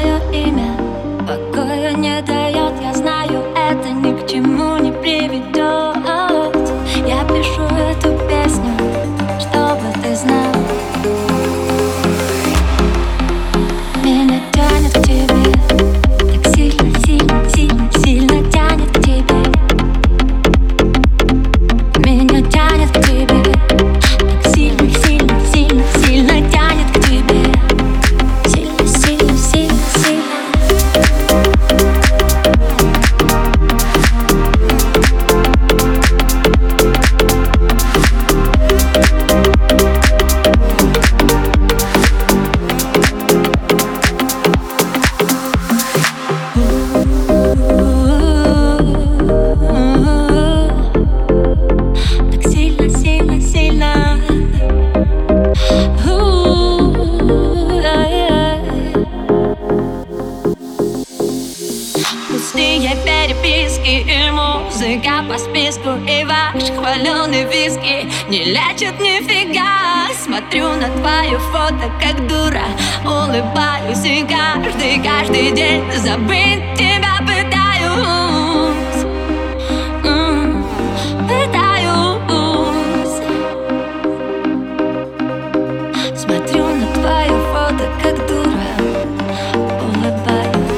твое имя покоя не дает. Я знаю, это ни к чему не приведет. Я пишу эту песню, чтобы ты знал. Меня тянет к тебе, так сильно, сильно, сильно, сильно тянет к тебе. Меня тянет к тебе, так сильно, сильно, сильно, сильно тянет к тебе. Сильно, сильно, сильно, пустые переписки и музыка по списку, и ваш хваленый виски не лечит нифига. Смотрю на твое фото, как дура, улыбаюсь и каждый день забыть тебя пытаюсь. Пытаюсь. Смотрю на твое фото, как дура, улыбаюсь.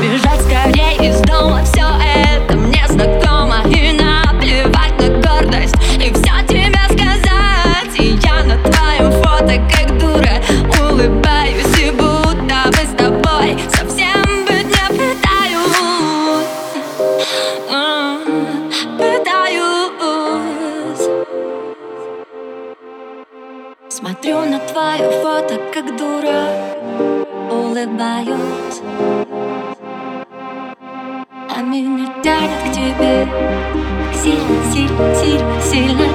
Бежать скорее из дома, все это мне знакомо. И наплевать на гордость, и все тебе сказать. И я на твоем фото, как дура, улыбаюсь, и будто бы с тобой совсем быть не пытаюсь. Пытаюсь. Смотрю на твое фото, как дура, улыбаюсь. Меня тянет к тебе, сильно, сильно, сильно, сильно.